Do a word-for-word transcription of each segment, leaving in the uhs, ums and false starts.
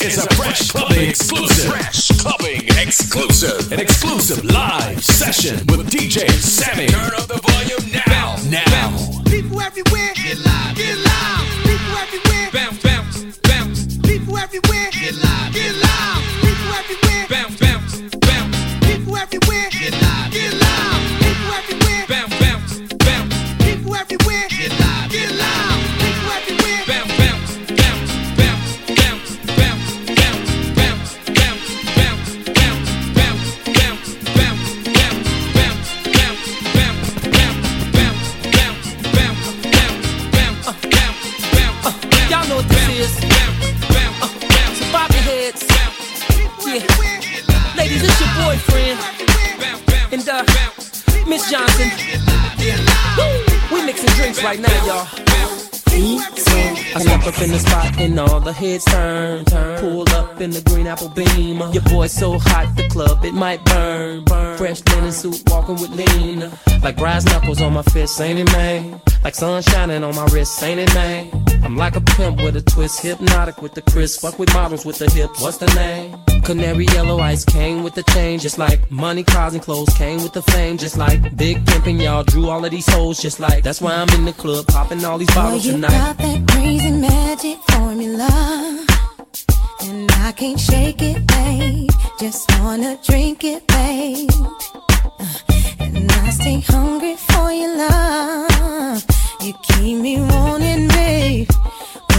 This is a Fresh Clubbing exclusive. Fresh Clubbing exclusive. An exclusive live session with D J Sammy. Turn up the volume now. Bounce, now. Bounce. People everywhere, get live, get live. People everywhere, bounce, bounce, bounce. People everywhere, get live, get live. People everywhere, bounce, bounce, bounce. People everywhere, get live, get live. People everywhere, bounce, bounce, bounce. People everywhere, get live, get live. People everywhere, bounce, bounce, bounce, bounce, bounce, bounce, bounce, bounce, bounce, bounce, bounce, bounce, bounce, bounce, bounce, bounce, bounce, bounce, bounce. Y'all know what this is. Uh, so bob your heads. Yeah. Ladies, it's your boyfriend. And uh, Miss Johnson. Woo! We mixing drinks right now, y'all. I step up in the spot and all the heads turn. Pull up in the green apple beam. Your boy's so hot, the club, it might burn. Fresh linen suit, walking with lean. Like brass knuckles on my fist, ain't it, man? Like sun shining on my wrist, ain't it, man? I'm like a pimp with a twist, hypnotic with the crisp. Fuck with models with the hips, what's the name? Canary yellow ice came with the change. Just like money, cars, and clothes came with the fame. Just like big pimping, y'all drew all of these hoes. Just like, that's why I'm in the club, popping all these bottles tonight. Boy, you got that crazy magic formula, and I can't shake it, babe. Just wanna drink it, babe. Uh, and I stay hungry for your love. You keep me wanting, babe.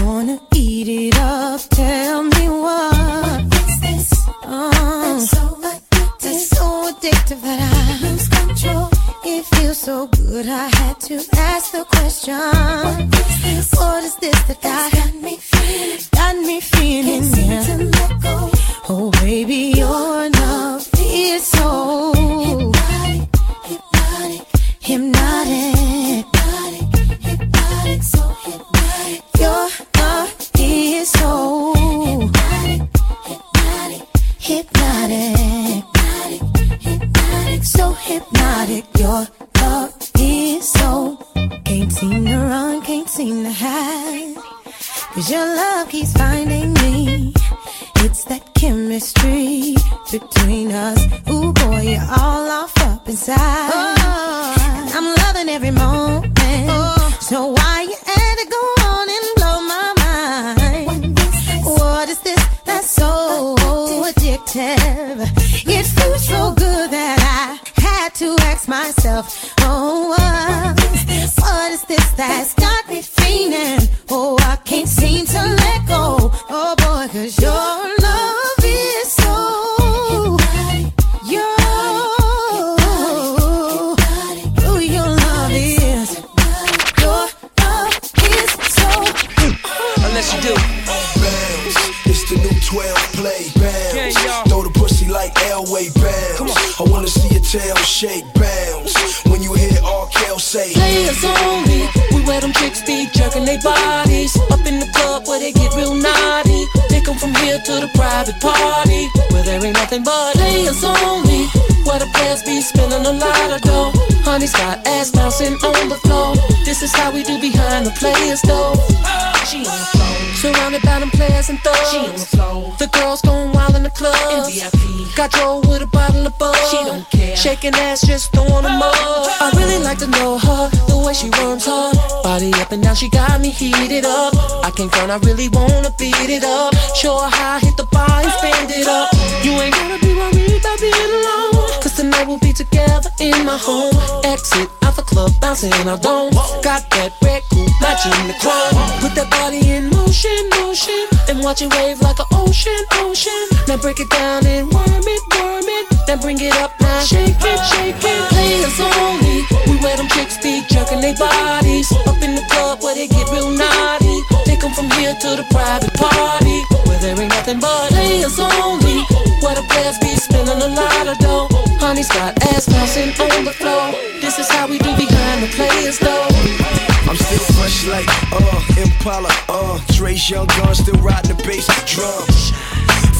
Wanna eat it up, tell me what. What is this? Oh, it's so addictive. That's so addictive that I lose control. It feels so good, I had to ask the question. What is this? What is this that That's got me feeling? Got me feeling, yeah. Can't seem to let go. Oh, baby, you're enough. It's so hypnotic, hypnotic, hypnotic, hypnotic, hypnotic, so hypnotic. Your love is so hypnotic, hypnotic, hypnotic, hypnotic, hypnotic, so hypnotic. Your love is so. Can't seem to run, can't seem to hide. 'Cause your love keeps finding me. It's that chemistry between us. Ooh, boy, you're all off up inside. Oh, and I'm loving every moment. Oh, so why you had to go on and blow my mind? What is this? What is this? That's so addictive. It feels so good that I had to ask myself, oh, what, what is this? What is this that's got me fiending? Oh, I can't seem to let go. Oh, boy, 'cause you're. I wanna see your tail shake, bounce. When you hear R K L say, players only. We wear them chicks be jerking they bodies up in the club where they get real naughty. Take them from here to the private party where there ain't nothing but players only. Where the players be spilling a lot of dough. Honey's got ass bouncing on the floor. This is how we do behind the players though. She on the floor, surrounded by them players and thugs. She on the floor, the girls going wild in the club. In V I P, got Joe with a bottle of bug. She don't care, shaking ass just throwing them up. I really like to know her, the way she worms her body up and down. She got me heated up. I can't front, I really wanna beat it up. Show her how I hit the bar and spend it up. You ain't gonna be worried about being alone, 'cause tonight we'll be together in my home. Exit out the club, bouncing our dome. Got that red coupe, matching the chrome. Put that body in motion, motion, and watch it wave like an ocean, ocean. Now break it down and worm it, worm it. Now bring it up now, shake it, shake it. Players only. We wear them chicks be jerking they bodies up in the club where they get real naughty. Take them from here to the private party where there ain't nothing but players only. Where the players be spinning a lot of dough. Honey's got ass bouncing on the floor. This is how we do behind the players though. I'm still fresh like uh Impala, uh Dre's Young Gun, still riding the bass drum.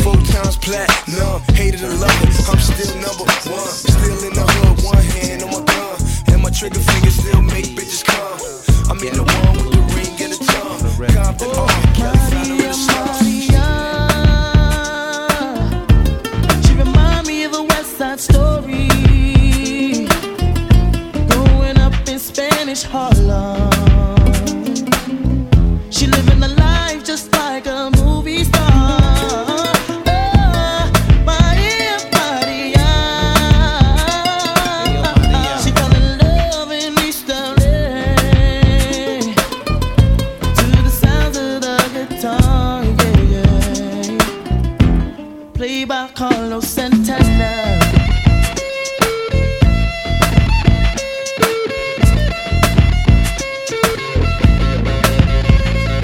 Four times platinum, hated and loved it. I'm still number one, still in the hood, one hand on my gun, and my trigger finger still make bitches come. I'm in the one with the ring and the tongue, Compton, oh, California, in the slums. Baby by Carlos Santana.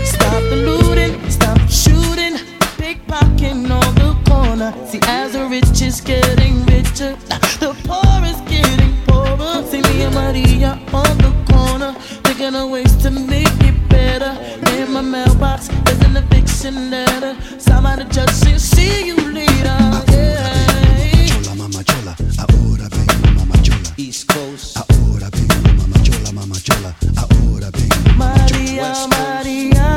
Stop the looting, stop shooting, pickpocketing on the corner. See, as the rich is getting richer, the poor is getting poorer. See me and Maria on the corner, thinking of ways to make it better. In my mailbox is an eviction letter. Somebody just says, see you later. Yeah. Chola, mama, chola, ahora vengo, mama, chola. East Coast, ahora vengo, mama, chola, mama, chola, ahora vengo, mama, chola. Maria, Maria,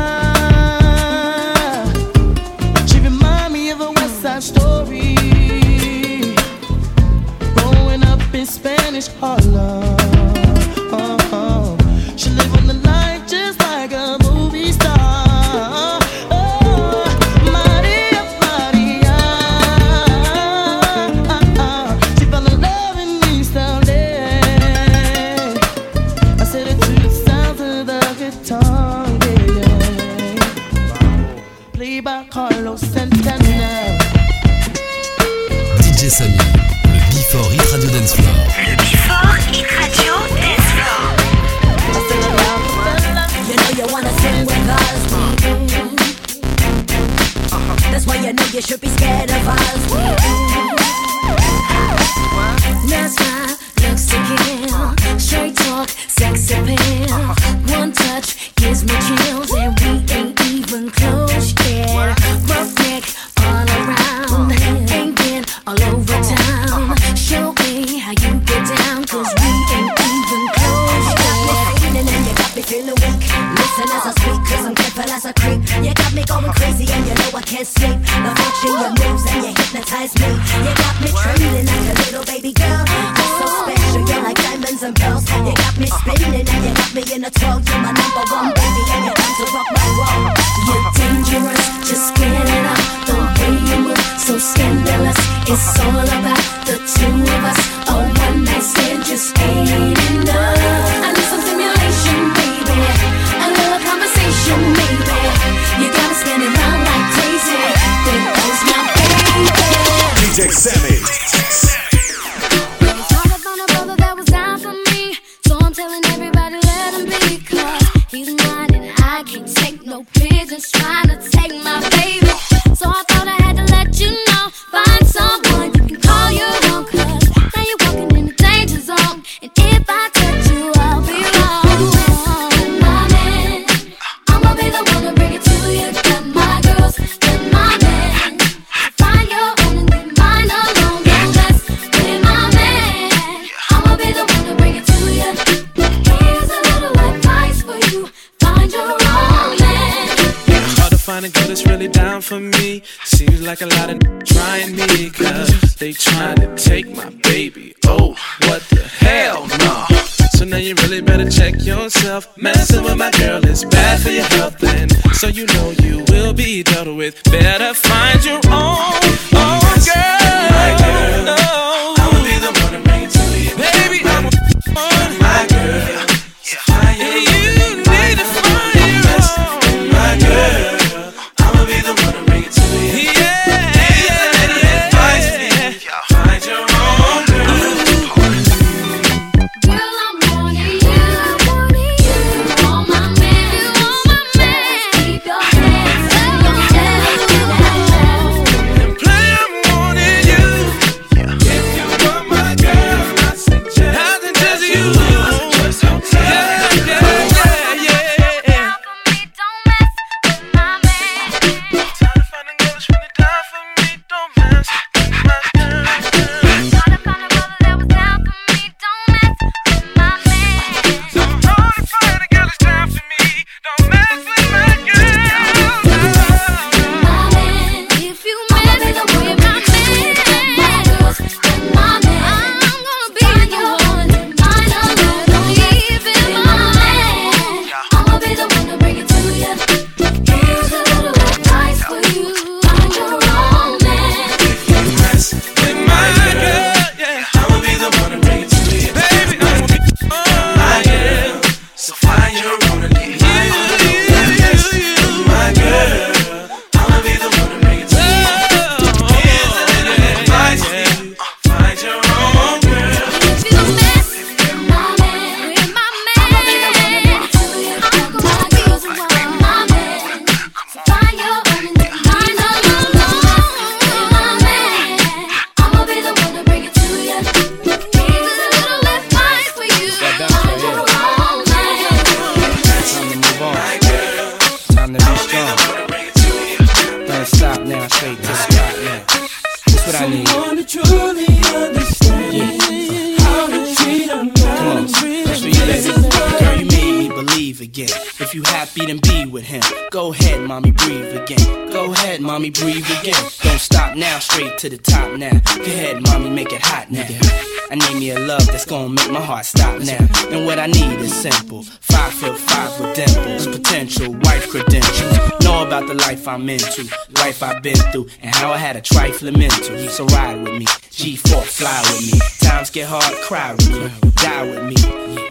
she remind me of a West Side Story. Growing up in Spanish Harlem. D J Sammy, le Before Hit Radio Dance Floor. Le Before Hit Radio Dance Floor. I feel alive, you know you wanna sing with us. Mm-hmm. That's why you know you should be scared of us. Mm-hmm. That's right, looks to kill. Straight talk, sex appeal. One touch gives me chills, and we ain't even close yet. Rough neck all around. Ain't been all over town. Show me how you get down, cause we ain't even close. You got me feeling and you got me feeling weak. Listen as I speak, cause I'm careful as I creep. You got me going crazy and you know I can't sleep. The function, your moves and you hypnotize me. You got me trembling like a little baby girl. You're so special, you're like diamonds and pearls. You got me spinning and you got me in a twirl. You're my number one baby and you're down to rock my world. You're dangerous, just skin it up. The way you move, so scandalous. It's all about the two of us. A one night stand just ain't enough. I need some stimulation, baby. A little conversation, maybe. You gotta stand around like crazy. There goes my baby. D J Sammy. When you talk about a brother that was down for me, so I'm telling everybody let him be, 'cause he's mine and I can't take no pigeons trying to take my baby. So I thought I had to let you know. Find someone you can call your own, 'cause now you're walking in the danger zone. And if I touch you, I'll be wrong. Listen, my man, I'ma be the one to bring it to you. Got my girls, got my man. Find your own and leave mine alone. Yeah, listen, my man, I'ma be the one to bring it to you. Here's a little advice for you. Find your own man. It's hard to find a girl that's really down for me. Seems like a lot of n- trying me, 'cause they trying to take my baby. Oh, what the hell, no. So now you really better check yourself. Messing with my girl is bad for your health, and so you know you will be dealt with. Better find your own, oh girl. My girl, I'ma be the one to bring it to you. Baby, I'ma be my girl. So find your own, you need to find your own. My girl, I'ma be the one to bring it to you. this right now. That's what I need. Someone to truly understand yeah. how to treat a man. Come on, that's what you let me. Girl, you made me believe again. If you happy, then be with him. Go ahead, mommy, breathe again. Go ahead, mommy, breathe again. Don't stop now, straight to the top now. Go ahead, mommy, make it hot now. I need me a love that's gonna make my heart stop now. And what I need is simple. Five foot five with dimples, potential wife credentials. Know about the life I'm into, life I've been through, and how I had a trifling mental. So ride with me, G four fly with me. Times get hard, cry with me, die with me.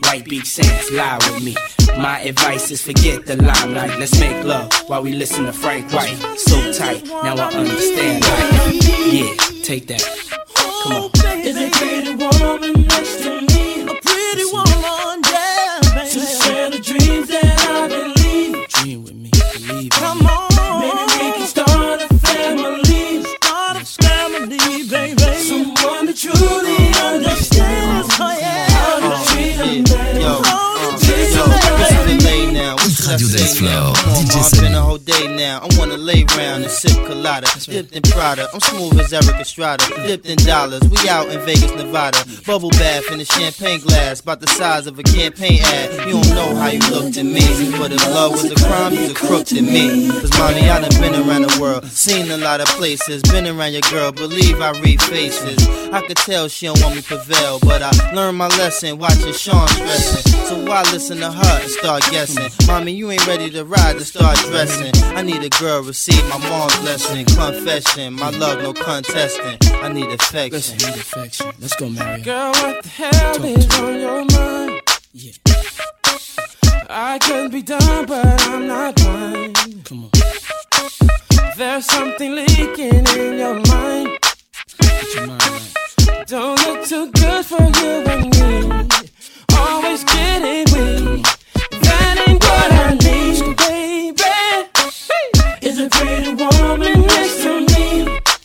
White Beach Sands, lie with me. My advice is forget the limelight. Let's make love while we listen to Frank White. So tight, now I understand life. Yeah, take that. Come on. There's a pretty woman next to me, a pretty woman, yeah, baby. To share the dreams that I believe. Dream with me, believe me. Come on, maybe we can start a family, start a family, baby. Someone that truly understands how to treat a man. Yo, this is the lane now. Radio Dance Floor, D J Sammy. Been a whole day now. I wanna lay round and sip colada, dipped in Prada. I'm smooth as Eric Estrada, dipped in dollars. We out in Vegas, Nevada. Bubble bath in a champagne glass, about the size of a campaign ad. You don't know how you look to me, but if love was a crime, you's a crook to me. Cause mommy, I done been around the world, seen a lot of places, been around your girl. Believe I read faces. I could tell she don't want me prevail, but I learned my lesson watching Sean stressing. So why listen to her and start guessing? Mommy, you ain't ready to ride to start dressing. I need a girl, receive my mom's blessing. Confession, my love, no contesting. I need affection. Listen, I need affection. Let's go, Mary. Girl, what the hell Talk is on me. Your mind? Yeah. I could be done, but I'm not blind. Come on. There's something leaking in your mind. Get your mind right. Don't look too good for you and me. Always kidding me. That ain't what I need, baby. Is a pretty woman next to me.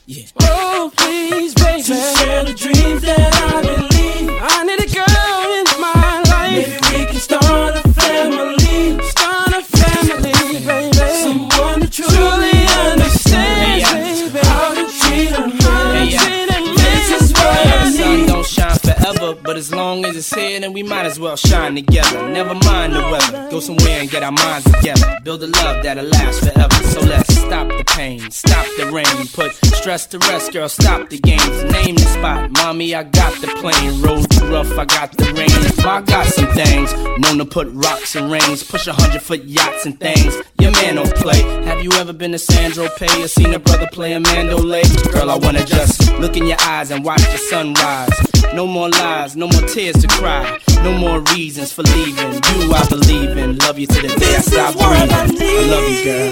Yeah. Oh, please, baby. To share the dreams that I believe. I need a girl in my life. Maybe we can start a family. Start a family, baby. Someone that truly, truly understands, understands baby. How to treat a man. Treat a man. This is what I need. Sun don't shine forever, but as long as it's here, then we might as well shine together. Never mind the weather, go somewhere and get our minds together. Build a love that'll last forever. So let's stop the pain, stop the rain, put stress to rest, girl, stop the games. Name the spot, mommy, I got the plane. Road too rough, I got the rain. If I got some things, known to put rocks and rings, push a hundred foot yachts and things. Your man don't play. Have you ever been to Saint-Tropez or seen a brother play a mandolay? Girl, I wanna just look in your eyes and watch the sunrise. No more lies, no more tears to cry, no more reasons for leaving. You, I believe in. Love you to the day I stop breathing. I, I love you, girl.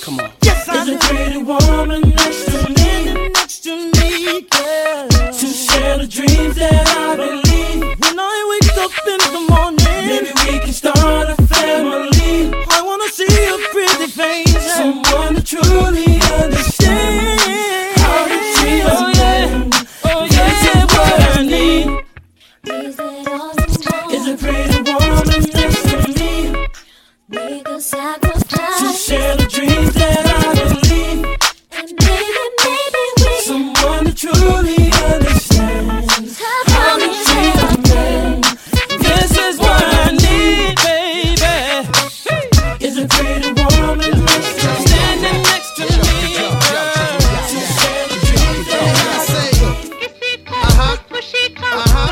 Come on. Yes, I need a pretty woman next to me, next to me, girl. To share the dreams that I believe. When I wake up in the morning, maybe we can start a family. I wanna see a pretty face, someone that truly understands how to treat us. Oh yeah. Is a pretty woman next to me. Make a sacrifice to share the dreams that I believe. And maybe, maybe we someone that truly understands how to treat a man. This is what I need, baby. Is a pretty woman next to me, standing next to me. To share the dreams that I uh-huh.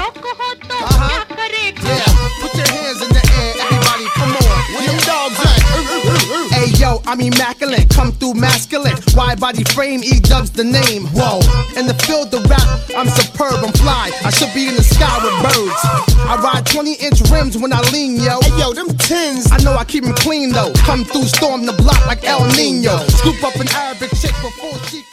Uh-huh. Yo, I'm immaculate, come through masculine. Wide body frame, E-dubs the name. Whoa, in the field of rap, I'm superb, I'm fly. I should be in the sky with birds. I ride twenty inch rims when I lean, yo. Hey, yo, them tins, I know I keep them clean, though. Come through, storm the block like El Niño. Scoop up an Arabic chick before she...